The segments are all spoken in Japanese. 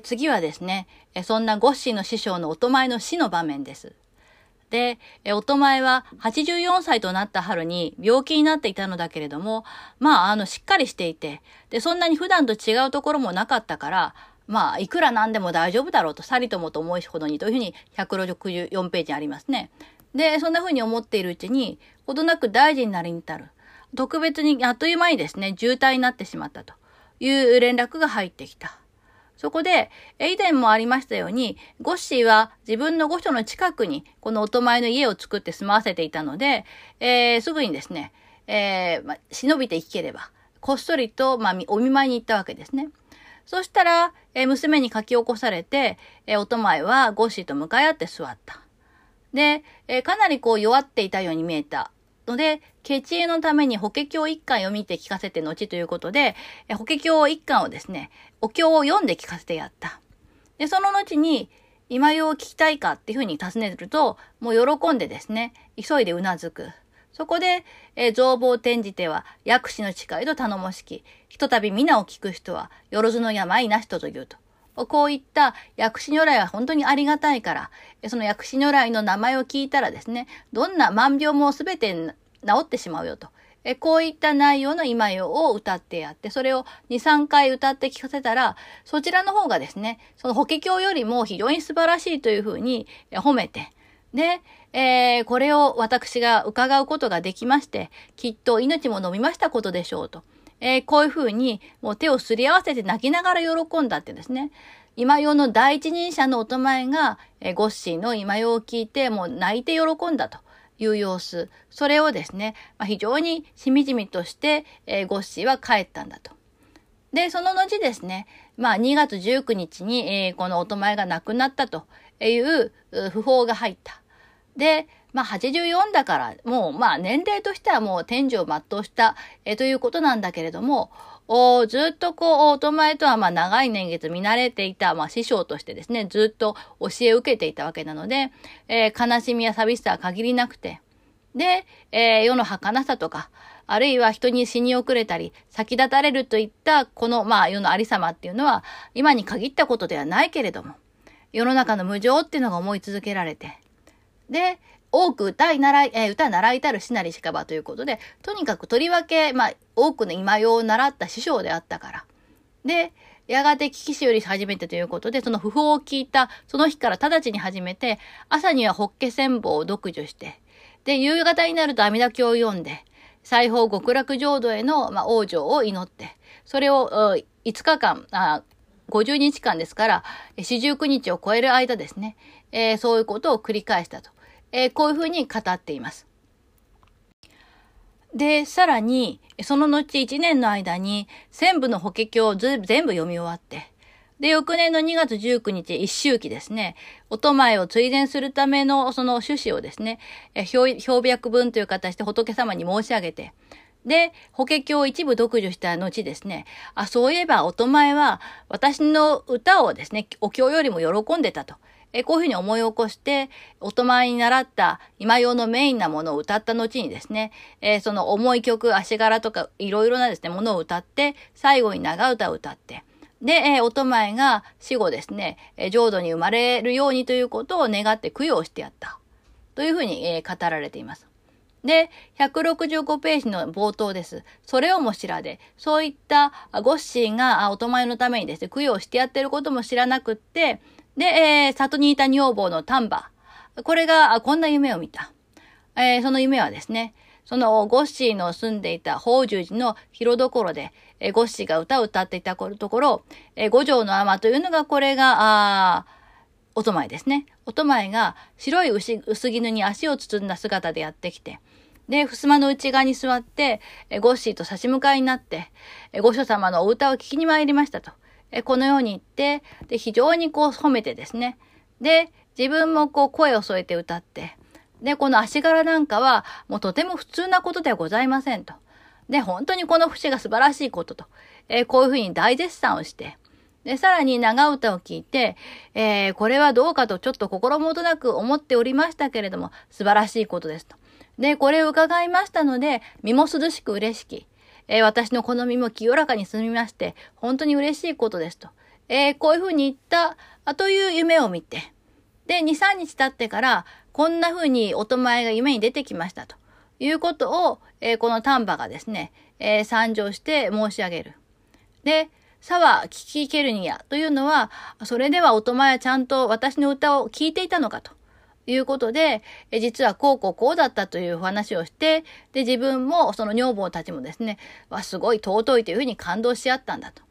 次はですね、そんなゴッシーの師匠のおとまえの死の場面です。で、おとまえは84歳となった春に病気になっていたのだけれども、しっかりしていて、で、そんなに普段と違うところもなかったから、いくらなんでも大丈夫だろうと、さりともと思いしほどにというふうに164ページありますね。で、そんなふうに思っているうちに、ほどなく大事になりに至る。特別にあっという間にですね、重体になってしまったという連絡が入ってきた。そこで、以前もありましたように、ゴッシーは自分の御所の近くに、このおとまえの家を作って住まわせていたので、すぐにですね、忍びていければ、こっそりと、お見舞いに行ったわけですね。そしたら、娘に書き起こされて、おとまえはゴッシーと向かい合って座った。で、かなり弱っていたように見えたので、ケチエのために法華経一巻読みて聞かせて後ということで、法華経一巻をですね、お経を読んで聞かせてやった。で、その後に、今世を聞きたいかっていうふうに尋ねると、もう喜んでですね、急いでうなずく。そこで、造房転じては、薬師の誓いと頼もしき。ひとたび皆を聞く人は、よろずの病なしとというと。こういった薬師如来は本当にありがたいから、その薬師如来の名前を聞いたらですね、どんな万病もすべて治ってしまうよと。こういった内容の今世を歌ってやって、それを2、3回歌って聞かせたら、そちらの方がですね、その法華経よりも非常に素晴らしいというふうに褒めて、で、これを私が伺うことができまして、きっと命も飲みましたことでしょうと。こういうふうに、もう手をすり合わせて泣きながら喜んだってですね。今世の第一人者のおとまえが、ゴッシーの今世を聞いて、もう泣いて喜んだという様子。それをですね、非常にしみじみとして、ゴッシーは帰ったんだと。で、その後ですね、2月19日に、このおとまえが亡くなったという訃報が入った。で、84だから、もう、年齢としてはもう天井を全うした、ということなんだけれども、ずっとおとまえとは長い年月見慣れていた、師匠としてですね、ずっと教えを受けていたわけなので、悲しみや寂しさは限りなくて、で、世の儚さとか、あるいは人に死に遅れたり、先立たれるといった、この、世のありさまっていうのは、今に限ったことではないけれども、世の中の無常っていうのが思い続けられて、で、多く歌習いたるしなりしかばということで、とにかくとりわけ、多くの今世を習った師匠であったから。で、やがて聞きしより始めてということで、その訃報を聞いた、その日から直ちに始めて、朝には法華千寶を読書して、で、夕方になると阿弥陀経を読んで、西方極楽浄土への、往生を祈って、それを5日間、50日間ですから、49日を超える間ですね、そういうことを繰り返したと。こういうふうに語っています。で、さらに、その後1年の間に、1000部の法華経を全部読み終わって、で、翌年の2月19日、一周忌ですね、おとまえを追善するためのその趣旨をですね、表白文という形で仏様に申し上げて、で、法華経を一部読書した後ですね、そういえばおとまえは、私の歌をですね、お経よりも喜んでたと。こういうふうに思い起こして、おとまえに習った今世のメインなものを歌った後にですね、その重い曲、足柄とかいろいろなですね、ものを歌って、最後に長唄を歌って、で、おとまえが死後ですね、浄土に生まれるようにということを願って供養してやった。というふうに、語られています。で、165ページの冒頭です。それをも知らで、そういったゴッシーがおとまえのためにですね、供養してやってることも知らなくって、で、里にいた女房の丹波。これが、こんな夢を見た。その夢はですね、その、ゴッシーの住んでいた法住寺の広所で、ゴッシーが歌を歌っていたところ、五条の尼というのが、これが、おとまえですね。おとまえが、白い薄絹に足を包んだ姿でやってきて、で、襖の内側に座って、ゴッシーと差し向かいになって、御所様のお歌を聞きに参りましたと。このように言って、で、非常に褒めてですね。で、自分も声を添えて歌って。で、この足柄なんかは、もうとても普通なことではございませんと。で、本当にこの節が素晴らしいことと。こういうふうに大絶賛をして。で、さらに長唄を聞いて、これはどうかとちょっと心もとなく思っておりましたけれども、素晴らしいことですと。で、これを伺いましたので、身も涼しく嬉しき。私の好みも清らかに進みまして、本当に嬉しいことですと。こういうふうに言ったという夢を見て、で、2、3日経ってから、こんなふうにおとまえが夢に出てきましたということを、この丹波がですね、参上して申し上げる。で、さは聞きけるにやというのは、それではおとまえはちゃんと私の歌を聞いていたのかということで、実はこうこうこうだったという話をして、で、自分もその女房たちもですね、すごい尊いというふうに感動し合ったんだと。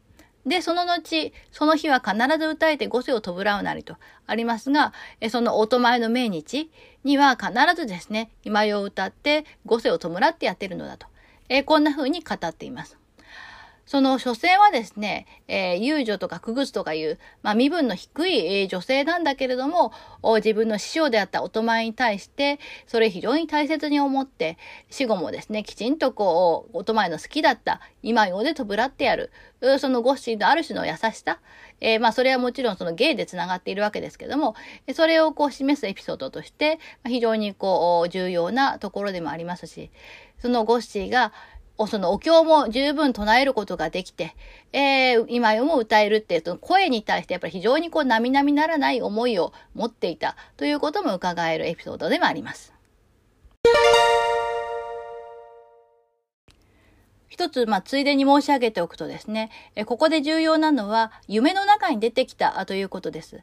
で、その後、その日は必ず歌えて五世を弔うなりとありますが、そのおとまえの命日には必ずですね、今宵を歌って五世を弔ってやってるのだと。こんな風に語っています。その所詮はですね、遊女とか公子とかいう、身分の低い女性なんだけれども、自分の師匠であったおとまえに対して、それ非常に大切に思って、死後もですね、きちんとこう、おとまえの好きだった、今よでとぶらってやる、そのご主人のある種の優しさ、それはもちろんその芸でつながっているわけですけども、それをこう示すエピソードとして、非常にこう、重要なところでもありますし、そのご主人が、そのお経も十分唱えることができて、今よも歌えるっていうその声に対してやっぱり非常にこう並々ならない思いを持っていたということも伺えるエピソードでもあります。一つ、ついでに申し上げておくとですね、ここで重要なのは夢の中に出てきたということです。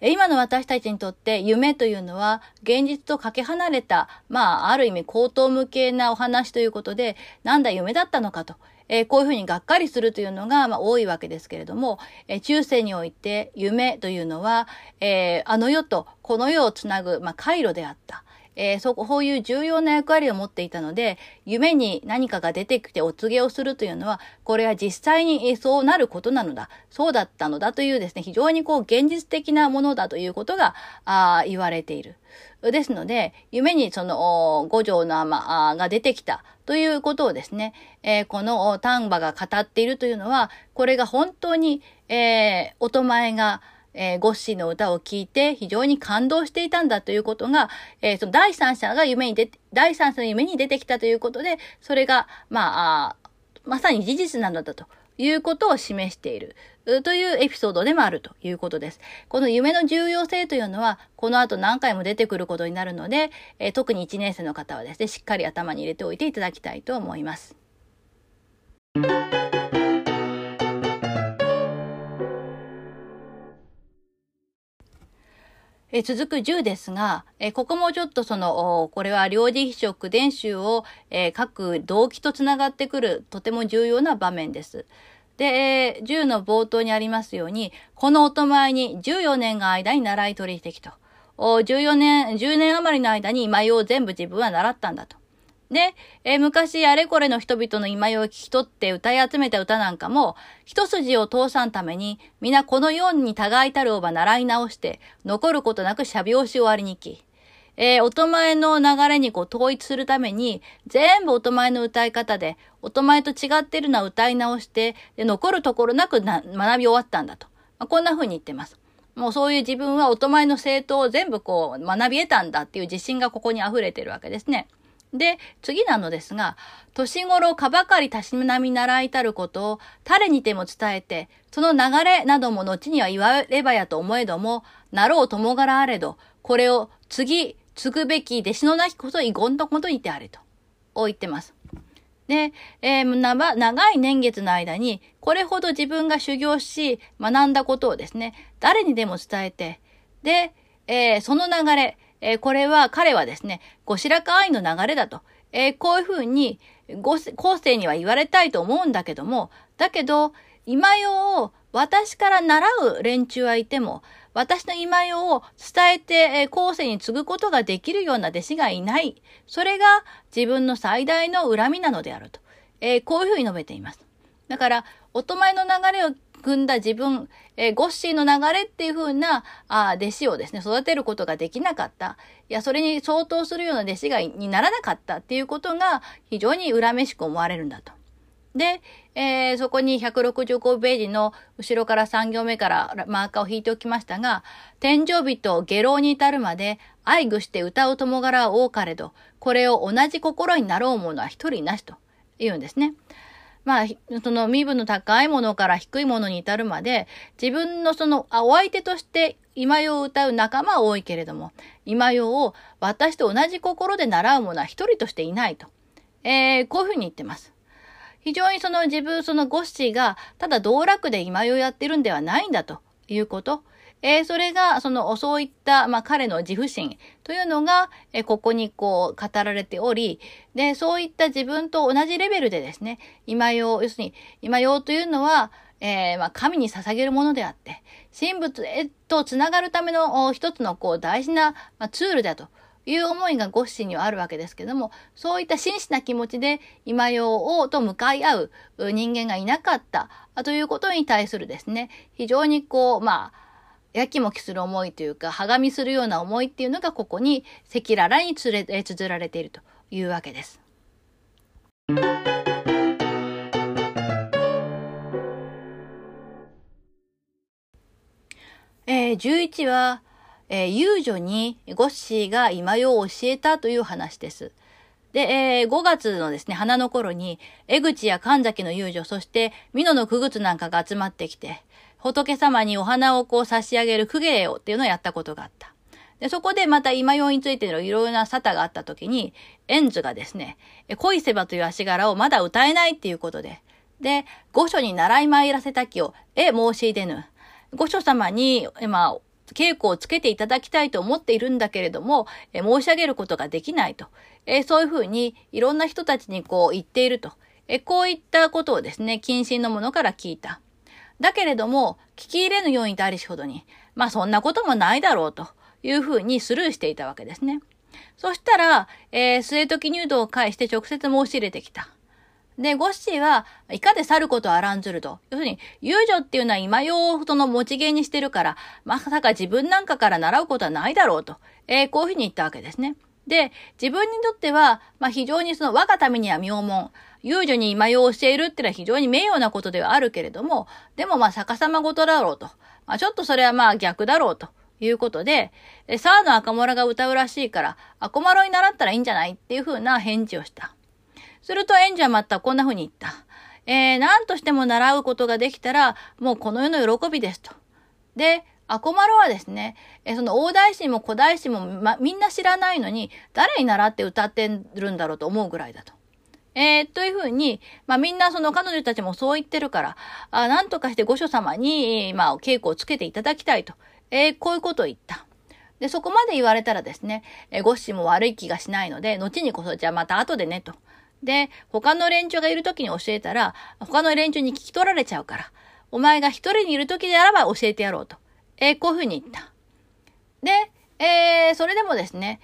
今の私たちにとって夢というのは現実とかけ離れた、ある意味荒唐無稽なお話ということで、なんだ夢だったのかと、こういうふうにがっかりするというのが、多いわけですけれども、中世において夢というのは、あの世とこの世をつなぐ、回路であった。そういう重要な役割を持っていたので、夢に何かが出てきてお告げをするというのは、これは実際にそうなることなのだ、そうだったのだというですね、非常にこう現実的なものだということが言われている。ですので、夢にその五条の尼が出てきたということをですね、この丹波が語っているというのは、これが本当に、おとまえがゴッシーの歌を聴いて非常に感動していたんだということが、その第三者の夢に出てきたということで、それが、まさに事実なのだということを示しているというエピソードでもあるということです。この夢の重要性というのは、この後何回も出てくることになるので、特に1年生の方はですね、しっかり頭に入れておいていただきたいと思います。続く10ですが、ここもちょっとこれは領事秘書口伝集を書く動機とつながってくるとても重要な場面です。で、10の冒頭にありますように、このおとまえに14年が間に習い取りしてきと。10年余りの間に今宵を全部自分は習ったんだと。で、昔あれこれの人々の今宵を聞き取って歌い集めた歌なんかも、一筋を通さんために、皆この世に互いたるをば習い直して、残ることなく写拍子終わりにき。おとまえの流れに統一するために、全部おとまえの歌い方で、おとまえと違ってるのは歌い直して、残るところなく学び終わったんだと。こんな風に言ってます。もうそういう自分はおとまえの正統を全部学び得たんだっていう自信がここに溢れてるわけですね。で、次なのですが、年頃かばかりたしなみ習いたることを誰にても伝えて、その流れなども後には言わればやと思えども、なろうともがらあれど、これを継ぐべき弟子のなきこと遺言のことにてあれと、言ってます。で、長い年月の間に、これほど自分が修行し、学んだことをですね、誰にでも伝えて、で、その流れ、これは、彼はですね、後白河愛の流れだと。こういうふうに、後世には言われたいと思うんだけども、だけど、今宵を私から習う連中はいても、私の今宵を伝えて、後世に継ぐことができるような弟子がいない。それが自分の最大の恨みなのであると。こういうふうに述べています。だから、おとまえの流れを組んだ自分、ゴッシーの流れっていう風な弟子をですね、育てることができなかった。いや、それに相当するような弟子にならなかったっていうことが非常に恨めしく思われるんだと。で、そこに165ページの後ろから3行目からマーカーを引いておきましたが、天井人下郎に至るまで愛具して歌う友柄は多かれど、これを同じ心になろう者は一人なしと言うんですね。まあ、その身分の高いものから低いものに至るまで、自分のそのお相手として今世を歌う仲間は多いけれども、今世を私と同じ心で習う者は一人としていないと。こういうふうに言ってます。非常にその自分、そのゴッシーが、ただ道楽で今世をやってるんではないんだということ。それが、その、そういった、まあ、彼の自負心というのが、ここにこう、語られており、で、そういった自分と同じレベルでですね、今世、要するに、今世というのは、まあ、神に捧げるものであって、神仏へとつながるための一つのこう、大事な、まあ、ツールだという思いがゴッシーにはあるわけですけども、そういった真摯な気持ちで、今世を、と向かい合う人間がいなかった、ということに対するですね、非常にこう、まあ、やきもきする思いというか、はがみするような思いっていうのがここに赤裸々に綴られているというわけです。11は、遊女にゴッシーが今世を教えたという話です。で、5月のですね、花の頃に、江口や神崎の遊女、そして美濃の九月なんかが集まってきて、仏様にお花をこう差し上げる公芸をっていうのをやったことがあった。で、そこでまた今世についてのいろいろな沙汰があった時に、円図がですね、恋せばという足柄をまだ歌えないっていうことで、で、御所に習い参らせたきを、申し出ぬ。御所様に、まあ、稽古をつけていただきたいと思っているんだけれども、申し上げることができないと。そういうふうにいろんな人たちにこう言っていると。こういったことをですね、近親の者から聞いた。だけれども、聞き入れぬようにとありしほどに、まあそんなこともないだろうというふうにスルーしていたわけですね。そしたら、末時入道を介して直接申し入れてきた。で、ゴッシーは、いかで去ることをあらんずると。要するに、遊女っていうのは今世をその持ち芸にしてるから、まさか自分なんかから習うことはないだろうと、こういうふうに言ったわけですね。で、自分にとっては、まあ非常にその我がためには名門、遊女に今世を教えるっていうのは非常に名誉なことではあるけれども、でもまあ逆さま事だろうと。まあちょっとそれはまあ逆だろうということで、沢の赤丸が歌うらしいから、アコマロに習ったらいいんじゃないっていうふうな返事をした。すると園児はまたこんなふうに言った。何としても習うことができたら、もうこの世の喜びですと。で、アコマロはですね、その大大師も小大師も、みんな知らないのに、誰に習って歌ってるんだろうと思うぐらいだと。というふうに、まあみんなその彼女たちもそう言ってるから、なんとかして御所様に、まあ稽古をつけていただきたいと。こういうことを言った。で、そこまで言われたらですね、ゴッシーも悪い気がしないので、後にこそじゃあまた後でねと。で、他の連中がいる時に教えたら、他の連中に聞き取られちゃうから、お前が一人にいる時であれば教えてやろうと。こういうふうに言った。で、それでもですね、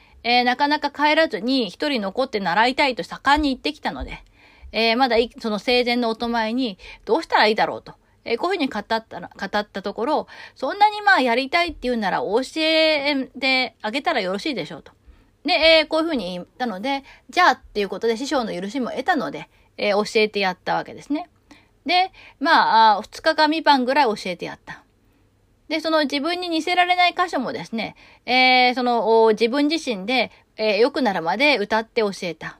なかなか帰らずに一人残って習いたいと盛んに言ってきたので、まだその生前のおとまいにどうしたらいいだろうと、こういうふうに語ったところ、そんなにまあやりたいっていうなら教えてあげたらよろしいでしょうと。で、こういうふうに言ったので、じゃあっていうことで師匠の許しも得たので、教えてやったわけですね。で、まあ、2日か3晩ぐらい教えてやった。で、その自分に似せられない箇所もですね、その自分自身で、よくなるまで歌って教えた。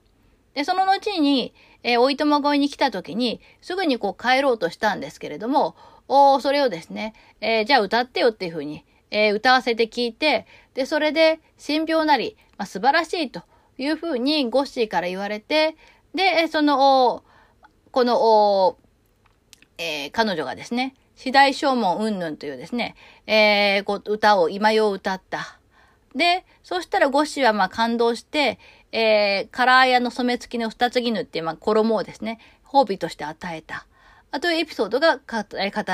で、その後に、おいとま越えに来た時に、すぐにこう帰ろうとしたんですけれども、それをですね、じゃあ歌ってよっていうふうに、歌わせて聞いて、で、それで、神妙なり、まあ、素晴らしいというふうにゴッシーから言われて、で、その、この、彼女がですね、四大証文云々というですね、歌を今世を歌った。で、そしたらゴッシーはまあ感動して、唐綾の染付きの二つ絹っていうまあ衣をですね、褒美として与えた。というエピソードが語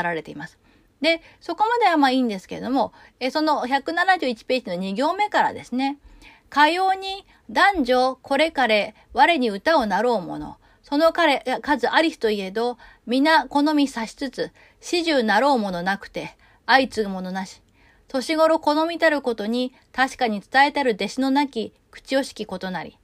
られています。で、そこまではまあいいんですけれども、その171ページの2行目からですね、かように男女これ彼我に歌をなろうもの。その彼数ありしといえど、皆好み差しつつ、始終なろうものなくて、相次ぐものなし。年頃好みたることに、確かに伝えたる弟子のなき、口惜しきことなり。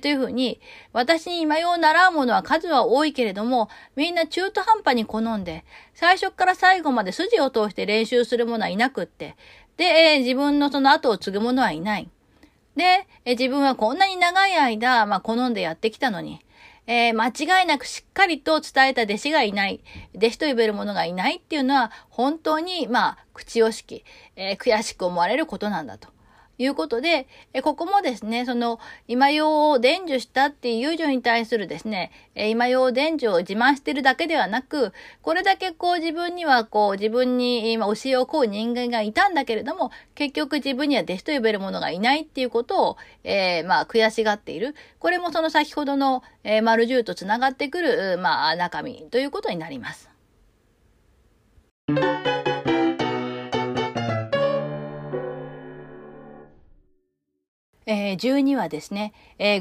というふうに、私に今世を習うものは数は多いけれども、みんな中途半端に好んで、最初から最後まで筋を通して練習する者はいなくって、で、自分のその後を継ぐ者はいない。で、自分はこんなに長い間、まあ、好んでやってきたのに、間違いなくしっかりと伝えた弟子がいない、弟子と呼べる者がいないっていうのは本当に口惜しき、悔しく思われることなんだということで、ここもですね、その今世を伝授したっていう遊女に対するですね、今世を伝授を自慢しているだけではなく、これだけ自分に教えを請う人間がいたんだけれども、結局自分には弟子と呼べる者がいないっていうことを、悔しがっている。これもその先ほどの、丸十とつながってくる、中身ということになります。12はですね、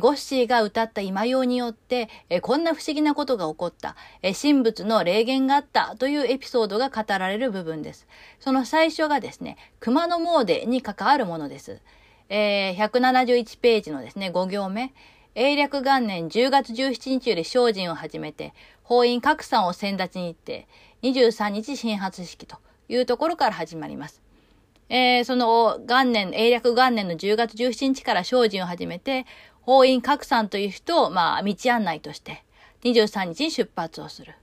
ゴッシーが歌った今世によって、こんな不思議なことが起こった、神仏の霊言があったというエピソードが語られる部分です。その最初がですね、熊野詣に関わるものです。171ページのですね、5行目。永暦元年10月17日より精進を始めて、法院格山を先立ちに行って、23日新発式というところから始まります。その永暦元年の10月17日から精進を始めて、法院格山という人を、道案内として、23日に出発をする。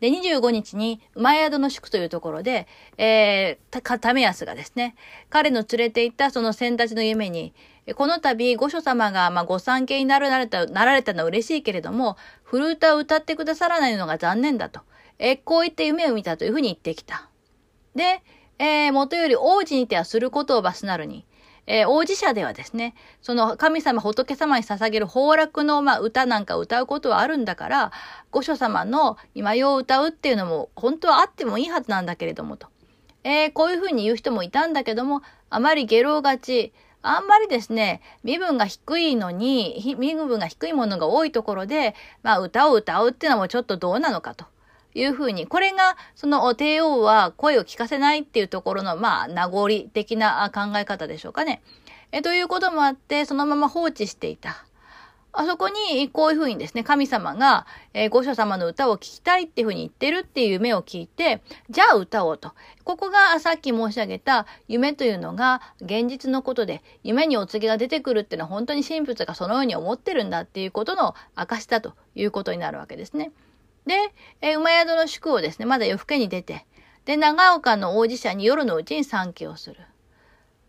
で、25日に馬宿の宿というところで、為康がですね、彼の連れて行ったその先達の夢に、この度御所様が、ご参詣になられたのは嬉しいけれども、古歌を歌ってくださらないのが残念だと。こう言って夢を見たというふうに言ってきた。で、元より王子にてはすることを罰すなるに、王子社ではですね、その神様仏様に捧げる法楽の、歌なんか歌うことはあるんだから、御所様の今世を歌うっていうのも本当はあってもいいはずなんだけれどもと。こういうふうに言う人もいたんだけども、あまり下老がち、あんまりですね、身分が低いものが多いところで、歌を歌うっていうのもちょっとどうなのかと。いうふうに、これが、その帝王は声を聞かせないっていうところの、名残的な考え方でしょうかね。ということもあって、そのまま放置していた。あそこに、こういうふうにですね、神様が、御所様の歌を聴きたいっていうふうに言ってるっていう夢を聞いて、じゃあ歌おうと。ここがさっき申し上げた夢というのが現実のことで、夢にお告げが出てくるっていうのは本当に神仏がそのように思ってるんだっていうことの証だということになるわけですね。で、馬宿の宿をですね、まだ夜更けに出て、で、長岡の王子社に夜のうちに参詣をする。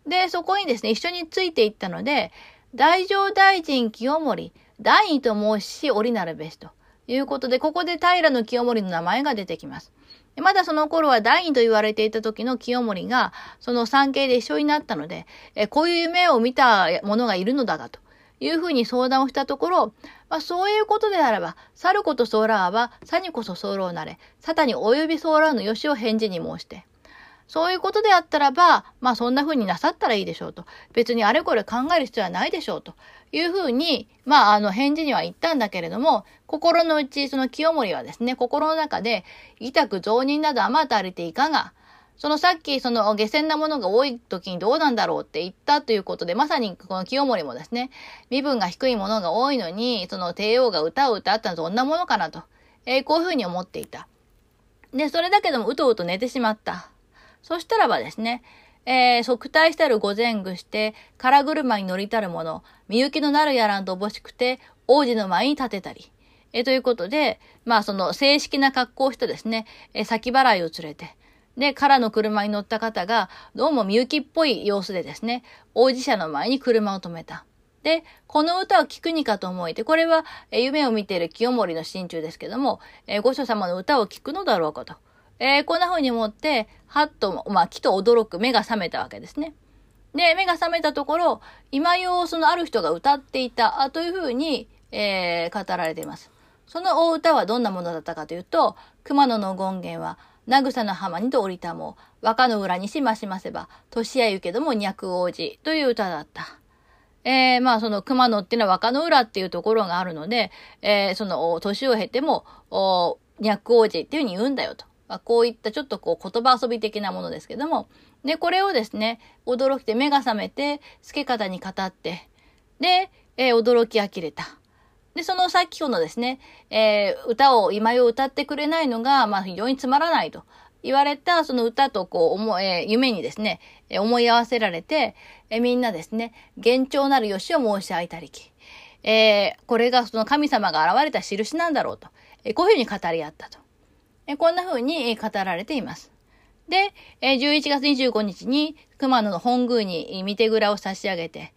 で、そこにですね、一緒についていったので、太政大臣清盛、第二と申し折なるべしということで、ここで平清盛の名前が出てきます。まだその頃は第二と言われていた時の清盛が、その参詣で一緒になったので、こういう夢を見た者がいるのだがと。いうふうに相談をしたところ、そういうことであれば、去ること候は、さにこそ候なれ、さたに及び候のよしを返事に申して。そういうことであったらば、そんなふうになさったらいいでしょうと。別にあれこれ考える必要はないでしょうというふうに、返事には言ったんだけれども、心のうち、その清盛はですね、心の中で、痛く雑人など余たありていかが、そのさっきその下賤なものが多い時にどうなんだろうって言ったということで、まさにこの清盛もですね、身分が低いものが多いのに、その帝王が歌を歌ったのはどんなものかなと、こういうふうに思っていた。で、それだけでもうとうと寝てしまった。そしたらばですね、即退したる御前具して、空車に乗りたるもの、身行きのなるやらんとおぼしくて、王子の前に立てたり。ということで、その正式な格好をしたですね、先払いを連れて、で、空の車に乗った方が、どうもみゆきっぽい様子でですね、王子社の前に車を止めた。で、この歌を聞くにかと思えて、これは夢を見ている清盛の心中ですけども、御所様の歌を聞くのだろうかと。こんな風に思って、はっと、きっと驚く目が覚めたわけですね。で、目が覚めたところ、今世そのある人が歌っていた、という風に、語られています。その歌はどんなものだったかというと、熊野の権現は、なぐさの浜にと降りたも、若の裏にしましませば、年やゆけども脈王子という歌だった。その熊野っていうのは若の裏っていうところがあるので、その年を経ても、脈王子っていうふうに言うんだよと。こういったちょっと言葉遊び的なものですけども。で、これをですね、驚きて目が覚めて、透け方に語って、で、驚き呆れた。で、そのさっきのですね、歌を、今世を歌ってくれないのが、非常につまらないと言われた、その歌と夢にですね、思い合わせられて、みんなですね、幻聴なるよしを申し上げたりき、これがその神様が現れた印なんだろうと、こういうふうに語り合ったと、こんなふうに語られています。で、11月25日に熊野の本宮に御手蔵を差し上げて、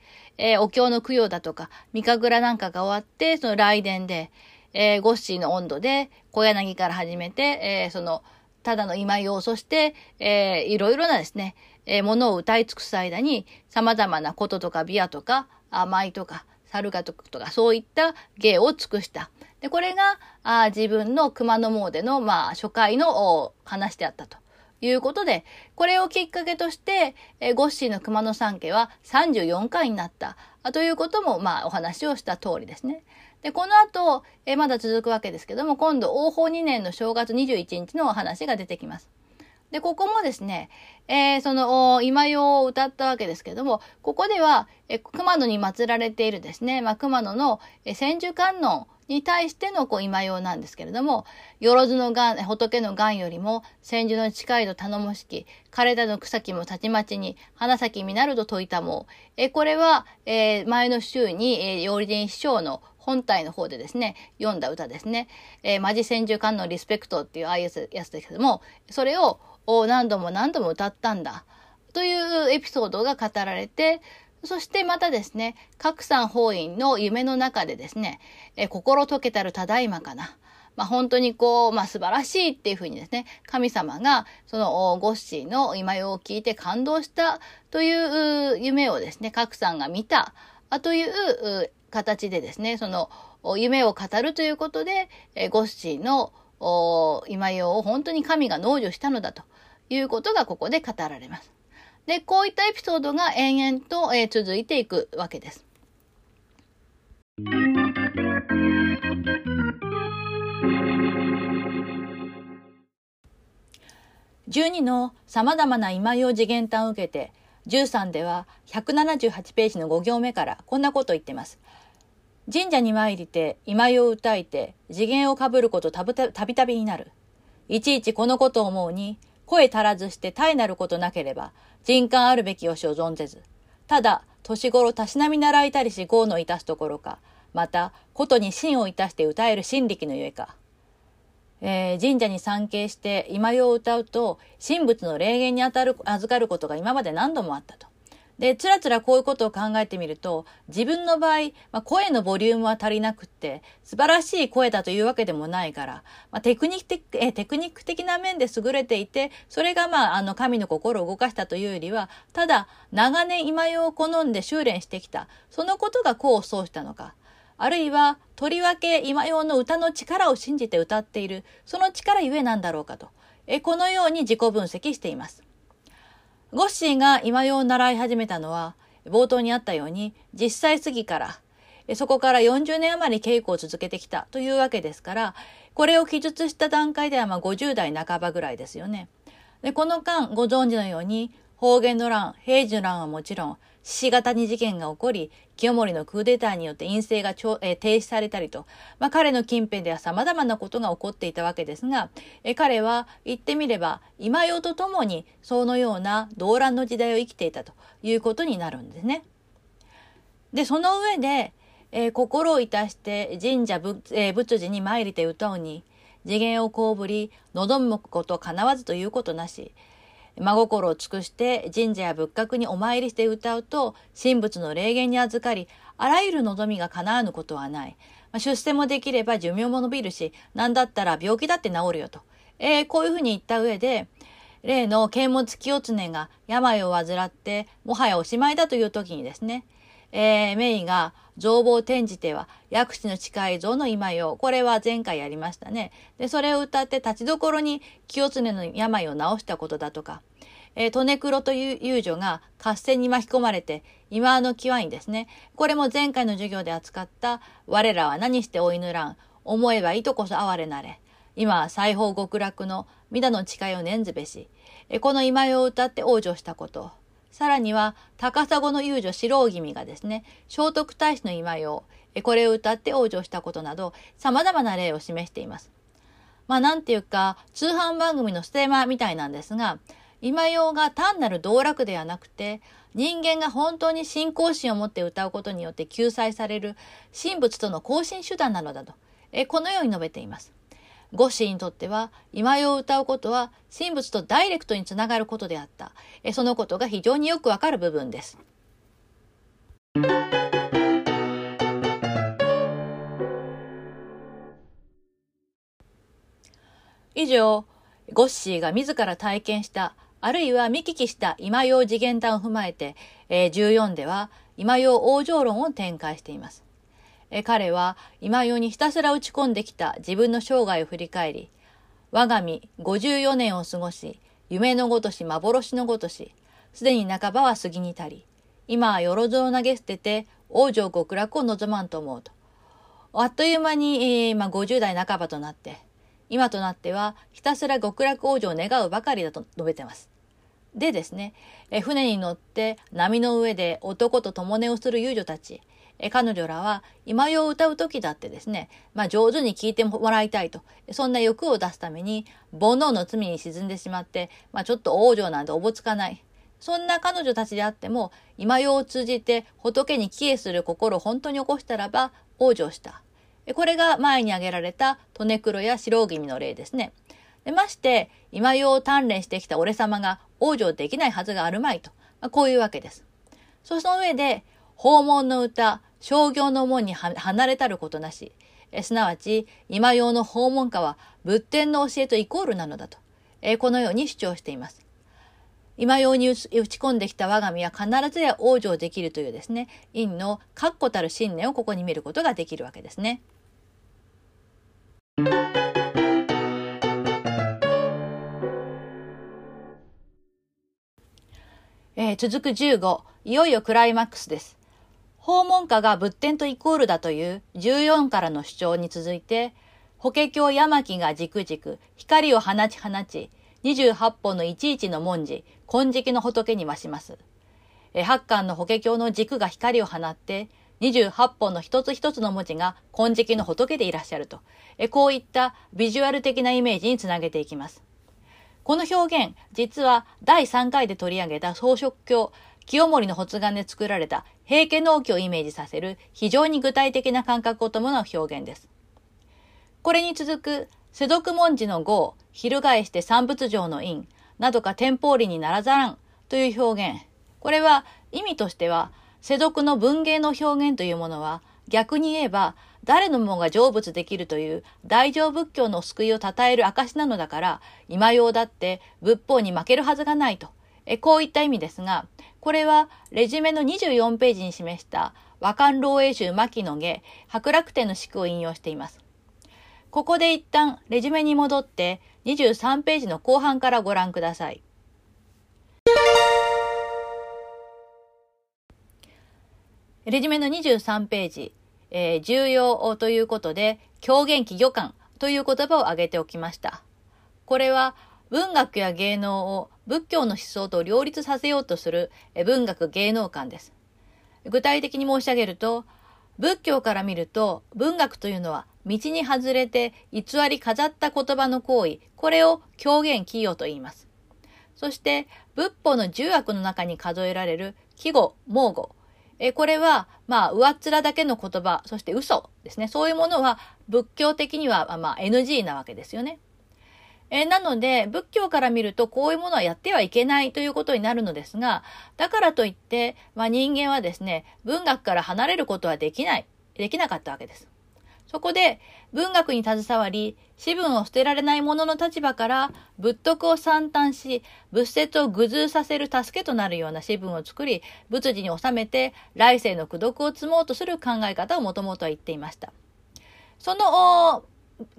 お経の供養だとか、御神楽なんかが終わって、その来殿で、ゴッシーの温度で、小柳から始めて、その、ただの今用、そして、いろいろなですね、ものを歌い尽くす間に、様々な琴とか琵琶とか、舞とか、猿楽とか、そういった芸を尽くした。で、これが、自分の熊野詣の、初回の話であったと。いうことで、これをきっかけとして、ゴッシーの熊野三家は34回になったということも、お話をした通りですね。で、この後、まだ続くわけですけども、今度、応報2年の正月21日のお話が出てきます。で、ここもですね、その、今用を歌ったわけですけども、ここでは、熊野に祀られているですね、熊野の千手観音に対しての今用なんですけれども、よろずのがん、仏のがんよりも、千手の近いと頼もしき、枯れたの草木もたちまちに、花咲みなると説いたもう。これは、前の週に、養林師匠の本体の方でですね、読んだ歌ですね。マジ千手観音リスペクトっていうああいうやつですけども、それを何度も何度も歌ったんだ。というエピソードが語られて、そしてまたですね、覚山法院の夢の中でですね、心解けたるただいまかな。本当に素晴らしいっていうふうにですね、神様がそのゴッシーの今用を聞いて感動したという夢をですね、覚山が見たという形でですね、その夢を語るということで、ゴッシーの今用を本当に神が成就したのだということがここで語られます。で、こういったエピソードが延々と、続いていくわけです。12のさまざまな今用字元旦を受けて、13では178ページの5行目からこんなことを言っています。神社に参りて今用を歌いて字元をかぶることたびたびになる。いちいちこのことを思うに、声足らずして大なることなければ、人間あるべきよしを存ぜず、ただ、年頃たしなみ習いたりし業のいたすところか、また、ことに真をいたして歌える真力のゆえか。神社に参詣して今用を歌うと、神仏の霊言に預かることが今まで何度もあったと。で、つらつらこういうことを考えてみると、自分の場合、声のボリュームは足りなくって、素晴らしい声だというわけでもないから、テクニック的な面で優れていて、それが神の心を動かしたというよりは、ただ、長年今用を好んで修練してきた、そのことが功を奏したのか。あるいは、とりわけ今用の歌の力を信じて歌っている、その力ゆえなんだろうかと。このように自己分析しています。ゴッシーが今用を習い始めたのは、冒頭にあったように、10歳過ぎから、そこから40年余り稽古を続けてきたというわけですから、これを記述した段階では50代半ばぐらいですよね。で、この間、ご存知のように、保元の乱、平治の乱はもちろん、鹿方に事件が起こり、清盛のクーデターによって院政が停止されたりと、彼の近辺では様々なことが起こっていたわけですが、彼は言ってみれば、今用とともにそのような動乱の時代を生きていたということになるんですね。で、その上で、心をいたして神社仏寺に参りて歌うに、次元をこうぶり、望むことかなわずということなし、真心を尽くして神社や仏閣にお参りして歌うと、神仏の霊言に預かり、あらゆる望みが叶わぬことはない。出世もできれば寿命も伸びるし、なんだったら病気だって治るよと。こういうふうに言った上で、例の監物清常が病を患って、もはやおしまいだという時にですね、メイが造房転じては薬師の誓い像の今用。これは前回やりましたね。で、それを歌って立ちどころに清常の病を治したことだとか、トネクロという遊女が合戦に巻き込まれて今の際にですね、これも前回の授業で扱った我らは何して老いぬらん、思えばいとこそ哀れなれ、今は西方極楽の皆の誓いを念ずべし、この今用を歌って往生したこと。さらには、高砂の遊女白君がですね、聖徳太子の今用、これを歌って往生したことなど、様々な例を示しています。なんていうか、通販番組のステマみたいなんですが、今用が単なる道楽ではなくて、人間が本当に信仰心を持って歌うことによって救済される神仏との交信手段なのだと、このように述べています。五子にとっては、今世を歌うことは神仏とダイレクトにつながることであった。そのことが非常によくわかる部分です。以上、ゴッシーが自ら体験した、あるいは見聞きした今世次元談を踏まえて、14では今世往生論を展開しています。彼は今世にひたすら打ち込んできた自分の生涯を振り返り、我が身54年を過ごし、夢のごとし幻のごとし、すでに半ばは過ぎにたり、今はよろずを投げ捨てて、往生極楽を望まんと思うと。あっという間に、50代半ばとなって、今となってはひたすら極楽往生を願うばかりだと述べてます。でですね、船に乗って波の上で男と共寝をする遊女たち、彼女らは今世を歌う時だってですね、上手に聴いてもらいたいと、そんな欲を出すために煩悩の罪に沈んでしまって、ちょっと往生なんておぼつかない。そんな彼女たちであっても、今世を通じて仏に帰依する心を本当に起こしたらば往生した。これが前に挙げられたトネクロやシロギミの例ですね。でまして、今世を鍛錬してきた俺様が往生できないはずがあるまいと、こういうわけです。その上で、訪問の歌、商業の門に離れたることなし、すなわち今世の訪問歌は仏典の教えとイコールなのだと、このように主張しています。今世に打ち込んできた我が身は必ずや往生できるというですね、陰の確固たる信念をここに見ることができるわけですね。続く15、いよいよクライマックスです。訪問歌が仏典とイコールだという14からの主張に続いて、法華経八巻が軸々、光を放ち放ち、28本の11の文字、金色の仏に増します。8巻の法華経の軸が光を放って、28本の一つ一つの文字が金色の仏でいらっしゃると、こういったビジュアル的なイメージにつなげていきます。この表現、実は第3回で取り上げた装飾経、清盛の発願で作られた平家農機をイメージさせる非常に具体的な感覚を伴う表現です。これに続く、世読文字の号、翻して三仏上の印、などか天法理にならざらんという表現。これは意味としては、世読の文芸の表現というものは、逆に言えば、誰のもが成仏できるという大乗仏教の救いを称える証なのだから、今世だって仏法に負けるはずがないと。こういった意味ですが、これはレジュメの24ページに示した和漢老英宗牧野下白楽天の四句を引用しています。ここで一旦レジュメに戻って23ページの後半からご覧ください。レジュメの23ページ、重要ということで狂言起魚館という言葉を挙げておきました。これは文学や芸能を仏教の思想と両立させようとする文学芸能観です。具体的に申し上げると、仏教から見ると文学というのは道に外れて偽り飾った言葉の行為、これを狂言起魚と言います。そして仏法の十悪の中に数えられる起語、妄語。これは上っ面だけの言葉、そして嘘ですね。そういうものは仏教的にはNG なわけですよね。なので、仏教から見るとこういうものはやってはいけないということになるのですが、だからといって、人間はですね、文学から離れることはできなかったわけです。そこで、文学に携わり、子分を捨てられない者の立場から、仏徳を散憺し、仏説を具通させる助けとなるような子分を作り、仏事に収めて、来世の功徳を積もうとする考え方をもともとは言っていました。その、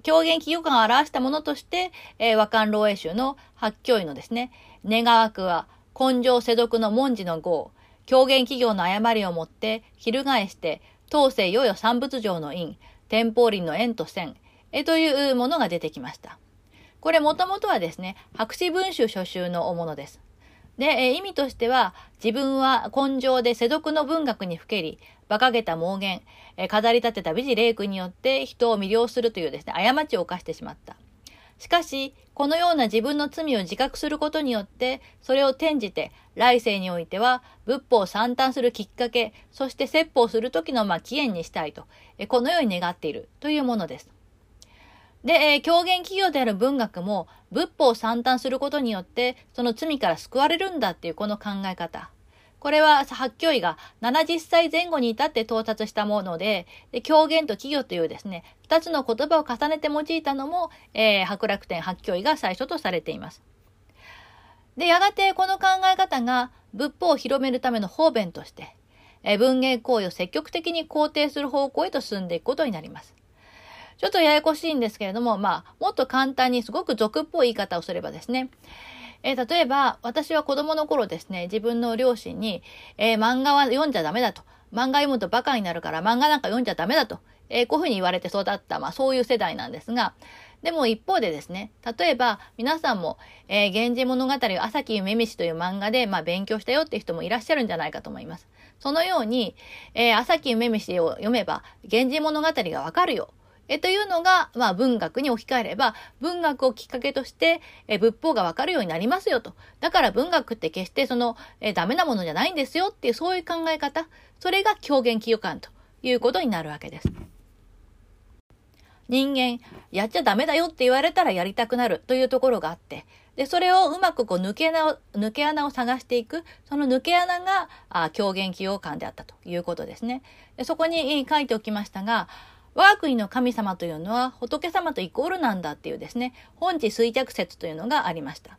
狂言起魚館を表したものとして、和漢老英宗の八教彙のですね、願わくは、根性世読の文字の号、狂言起魚の誤りをもって、翻して、当世よよ三仏上の印、天法輪の円と線、というものが出てきました。これもともとはですね、白紙文集初集のものです。で、意味としては、自分は根性で世読の文学にふけり、馬鹿げた妄言、飾り立てた美辞麗句によって人を魅了するというですね、過ちを犯してしまった。しかし、このような自分の罪を自覚することによって、それを転じて、来世においては、仏法を賛嘆するきっかけ、そして説法する時の起源にしたいと、このように願っているというものです。で、狂言企業である文学も、仏法を賛嘆することによって、その罪から救われるんだっていうこの考え方。これは発教医が70歳前後に至って到達したもので、狂言と企業というですね、2つの言葉を重ねて用いたのも、白楽天発教医が最初とされています。で、やがてこの考え方が仏法を広めるための方便として、文芸行為を積極的に肯定する方向へと進んでいくことになります。ちょっとややこしいんですけれども、もっと簡単にすごく俗っぽい言い方をすればですね、例えば、私は子供の頃ですね、自分の両親に、漫画は読んじゃダメだと。漫画読むとバカになるから漫画なんか読んじゃダメだと。こういうふうに言われて育った、そういう世代なんですが、でも一方でですね、例えば皆さんも、源氏物語を朝木夢見という漫画で、勉強したよっていう人もいらっしゃるんじゃないかと思います。そのように、朝木夢見を読めば、源氏物語がわかるよ。というのが、文学に置き換えれば、文学をきっかけとして、仏法がわかるようになりますよと。だから文学って決してダメなものじゃないんですよっていう、そういう考え方。それが狂言企業観ということになるわけです。人間、やっちゃダメだよって言われたらやりたくなるというところがあって、で、それをうまく抜け穴を探していく、その抜け穴が、狂言企業観であったということですね。で、そこに書いておきましたが、我が国の神様というのは仏様とイコールなんだっていうですね、本地衰弱説というのがありました。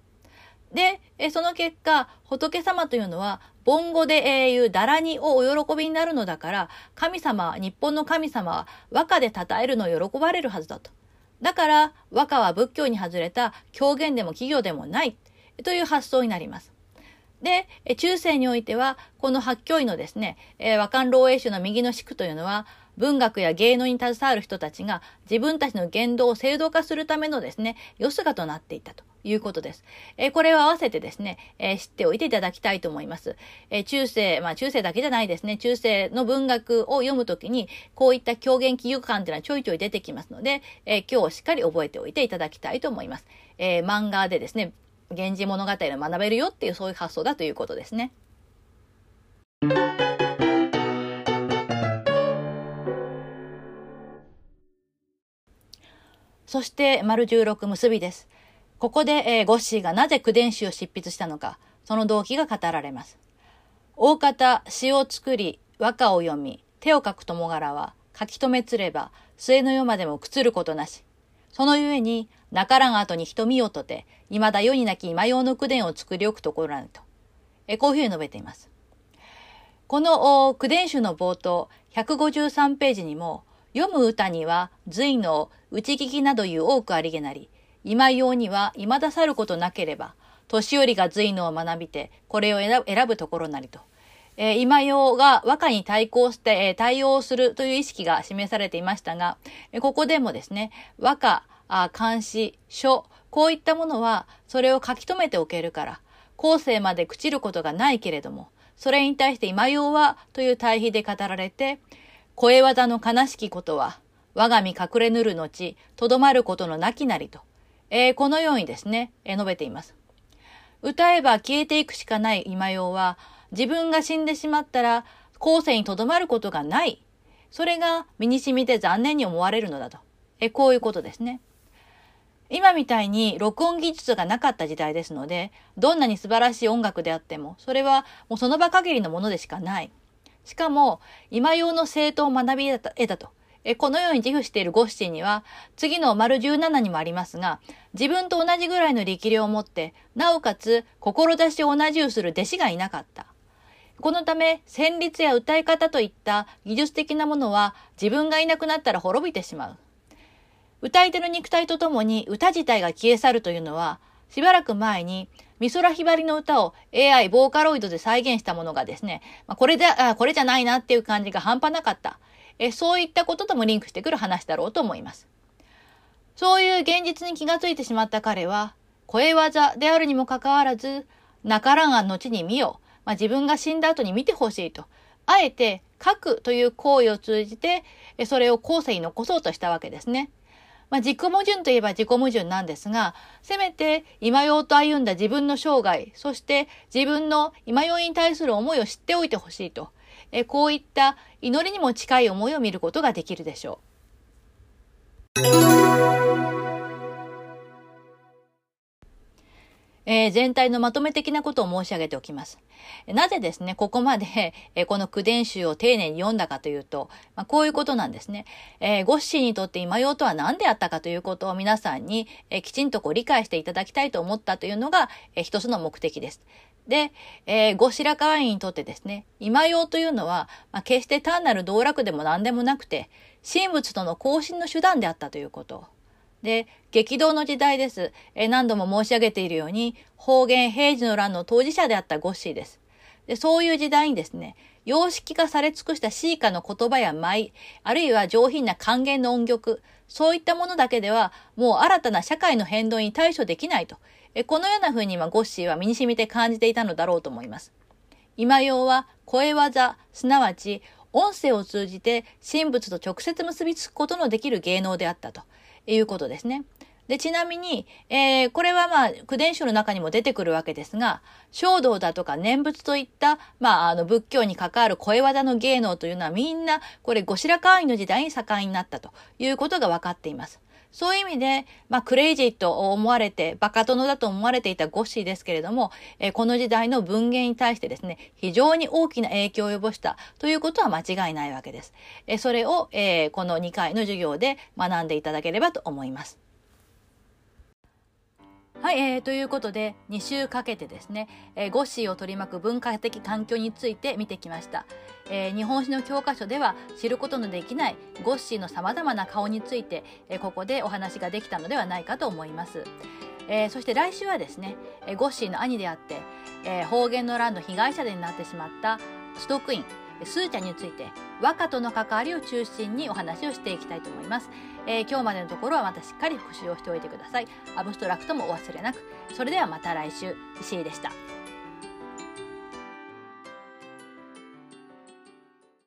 で、その結果、仏様というのは、梵語で言うダラニをお喜びになるのだから、神様、日本の神様は和歌で称えるのを喜ばれるはずだと。だから、和歌は仏教に外れた狂言でも企業でもないという発想になります。で、中世においては、この発教医のですね、和漢朗英集の右の四句というのは、文学や芸能に携わる人たちが自分たちの言動を正当化するためのですね、よすがとなっていたということです。これを合わせてですね、知っておいていただきたいと思います。中世、中世だけじゃないですね、中世の文学を読むときに、こういった狂言企業観というのはちょいちょい出てきますので、今日しっかり覚えておいていただきたいと思います。漫画でですね、源氏物語を学べるよっていうそういう発想だということですね。そして、丸16結びです。ここで、ゴッシーがなぜ口伝集を執筆したのか、その動機が語られます。大方、詩を作り、和歌を読み、手を書く友柄は、書き留めつれば、末の世までも朽ることなし。そのゆえに、なからん後に瞳をとて、未だ世になき今用の口伝を作りおくところなどと、こういうふうに述べています。この口伝集の冒頭、153ページにも、読む歌には随の打ち聞きなどいう多くありげなり、今用には未だ去ることなければ、年寄りが随のを学びて、これを選ぶところなりと。今用が和歌に対抗して、対応するという意識が示されていましたが、ここでもですね、和歌、漢詩、書、こういったものは、それを書き留めておけるから、後世まで朽ちることがないけれども、それに対して今用は、という対比で語られて、声技の悲しきことは、我が身隠れぬるのち、とどまることのなきなりと、このようにですね、述べています。歌えば消えていくしかない今用は、自分が死んでしまったら、後世にとどまることがない。それが身に染みて残念に思われるのだと。こういうことですね。今みたいに録音技術がなかった時代ですので、どんなに素晴らしい音楽であっても、それはもうその場限りのものでしかない。しかも、今用の正当を学び得たと。このように自負しているゴッシーには、次の丸17にもありますが、自分と同じぐらいの力量を持って、なおかつ、志を同じうする弟子がいなかった。このため、旋律や歌い方といった技術的なものは、自分がいなくなったら滅びてしまう。歌い手の肉体とともに歌自体が消え去るというのは、しばらく前に、美空ひばりの歌を AI ボーカロイドで再現したものがですね、これじゃないなっていう感じが半端なかった。そういったことともリンクしてくる話だろうと思います。そういう現実に気がついてしまった彼は、声技であるにもかかわらず、なからん後に見よ。自分が死んだ後に見てほしいと。あえて書くという行為を通じて、それを後世に残そうとしたわけですね。自己矛盾といえば自己矛盾なんですが、せめて今用と歩んだ自分の生涯、そして自分の今用に対する思いを知っておいてほしいと、こういった祈りにも近い思いを見ることができるでしょう。全体のまとめ的なことを申し上げておきます。なぜですね、ここまでこの口伝集を丁寧に読んだかというと、こういうことなんですね。ゴッシーにとって今用とは何であったかということを皆さんにきちんと理解していただきたいと思ったというのが一つの目的です。で、後白河院にとってですね、今用というのは、決して単なる道楽でも何でもなくて、神仏との交信の手段であったということ。で、激動の時代です。何度も申し上げているように、保元平治の乱の当事者であったゴッシーです。で、そういう時代にですね、様式化され尽くした詩歌の言葉や舞、あるいは上品な還元の音曲、そういったものだけでは、もう新たな社会の変動に対処できないと、このようなふうにゴッシーは身に染みて感じていたのだろうと思います。今用は、声技、すなわち、音声を通じて神仏と直接結びつくことのできる芸能であったということですね。で、ちなみに、これは口伝集の中にも出てくるわけですが、正道だとか念仏といった、仏教に関わる声技の芸能というのはみんな、これ後白河院の時代に盛んになったということが分かっています。そういう意味で、クレイジーと思われて、バカ殿だと思われていたゴッシーですけれども、この時代の文芸に対してですね、非常に大きな影響を及ぼしたということは間違いないわけです。それを、この2回の授業で学んでいただければと思います。はい、ということで2週かけてですね、ゴッシーを取り巻く文化的環境について見てきました。日本史の教科書では知ることのできないゴッシーの様々な顔について、ここでお話ができたのではないかと思います。そして来週はですね、ゴッシーの兄であって、保元の乱の被害者になってしまった崇徳院スーちゃんについて和歌との関わりを中心にお話をしていきたいと思います。今日までのところはまたしっかり復習をしておいてください。アブストラクトもお忘れなく。それではまた来週。石井でした。